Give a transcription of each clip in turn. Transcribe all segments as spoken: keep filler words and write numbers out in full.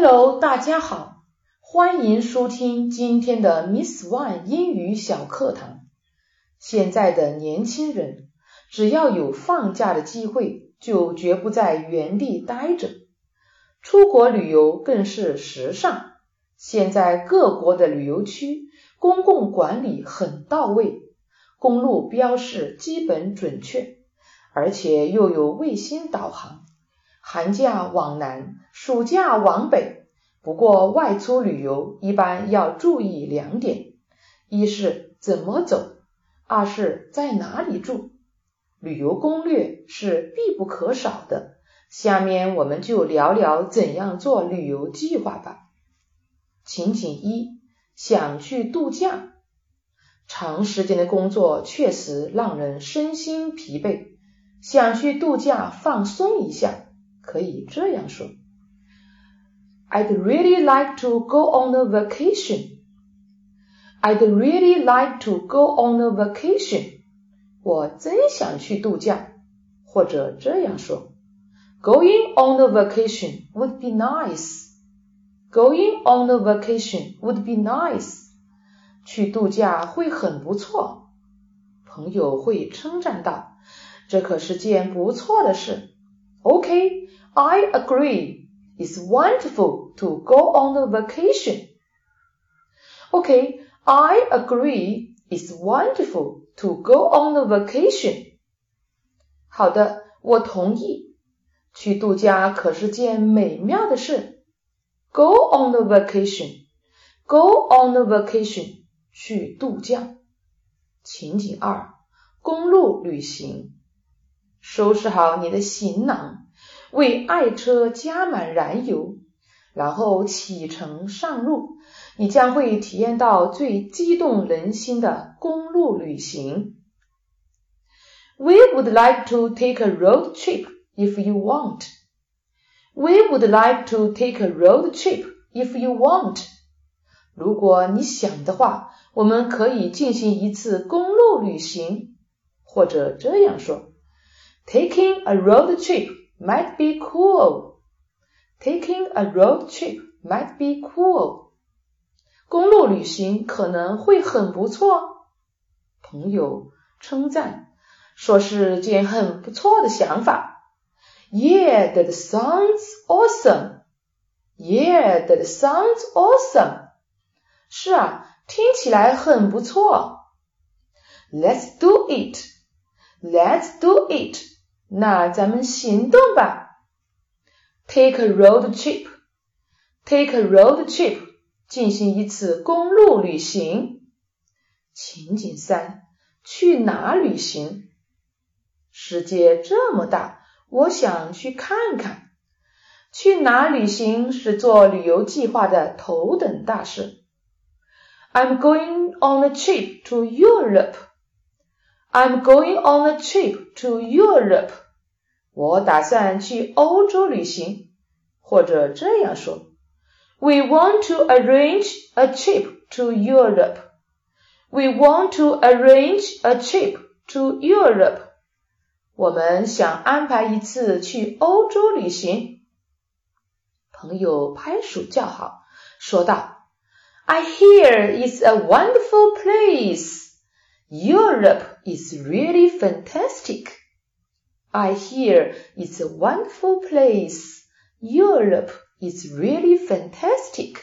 Hello， 大家好，欢迎收听今天的 Miss One 英语小课堂。现在的年轻人，只要有放假的机会，就绝不在原地待着。出国旅游更是时尚，现在各国的旅游区，公共管理很到位，公路标示基本准确，而且又有卫星导航。寒假往南，暑假往北，不过外出旅游一般要注意两点，一是怎么走，二是在哪里住。旅游攻略是必不可少的，下面我们就聊聊怎样做旅游计划吧。情景一，想去度假。长时间的工作确实让人身心疲惫，想去度假放松一下。可以这样说 I'd really like to go on a vacation. I'd really like to go on a vacation. 我真想去度假。或者这样说 Going on a vacation would be nice. Going on a vacation would be nice. 去度假会很不错。朋友会称赞道，这可是件不错的事。OK.I agree. It's wonderful to go on a vacation. Okay, I agree. It's wonderful to go on a vacation. 好的，我同意。去度假可是件美妙的事。Go on a vacation. Go on a vacation. 去度假。情景二，公路旅行。收拾好你的行囊。为爱车加满燃油，然后启程上路，你将会体验到最激动人心的公路旅行。We would like to take a road trip if you want. We would like to take a road trip if you want. 如果你想的话，我们可以进行一次公路旅行。或者这样说 Taking a road trip.Might be cool. Taking a road trip might be cool. 公路旅行可能会很不错。朋友称赞，说是件很不错的想法。Yeah, that sounds awesome. Yeah, that sounds awesome. 是啊，听起来很不错。Let's do it. Let's do it.那咱们行动吧。Take a road trip. Take a road trip. 进行一次公路旅行。情景三，去哪旅行？世界这么大，我想去看看。去哪旅行是做旅游计划的头等大事。I'm going on a trip to Europe.I'm going on a trip to Europe. 我打算去欧洲旅行。或者这样说 We want to arrange a trip to Europe. We want to arrange a trip to Europe. 我们想安排一次去欧洲旅行。朋友拍手叫好，说道 I hear it's a wonderful place.Europe is really fantastic. I hear it's a wonderful place. Europe is really fantastic.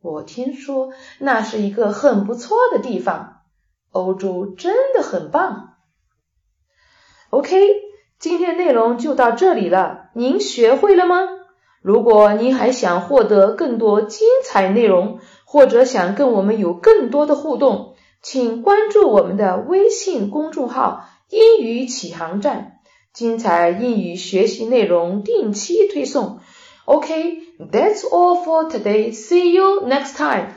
我听说那是一个很不错的地方。欧洲真的很棒。OK, 今天内容就到这里了。您学会了吗？如果您还想获得更多精彩内容，或者想跟我们有更多的互动，请关注我们的微信公众号英语启航站，精彩英语学习内容定期推送。Okay, that's all for today. See you next time.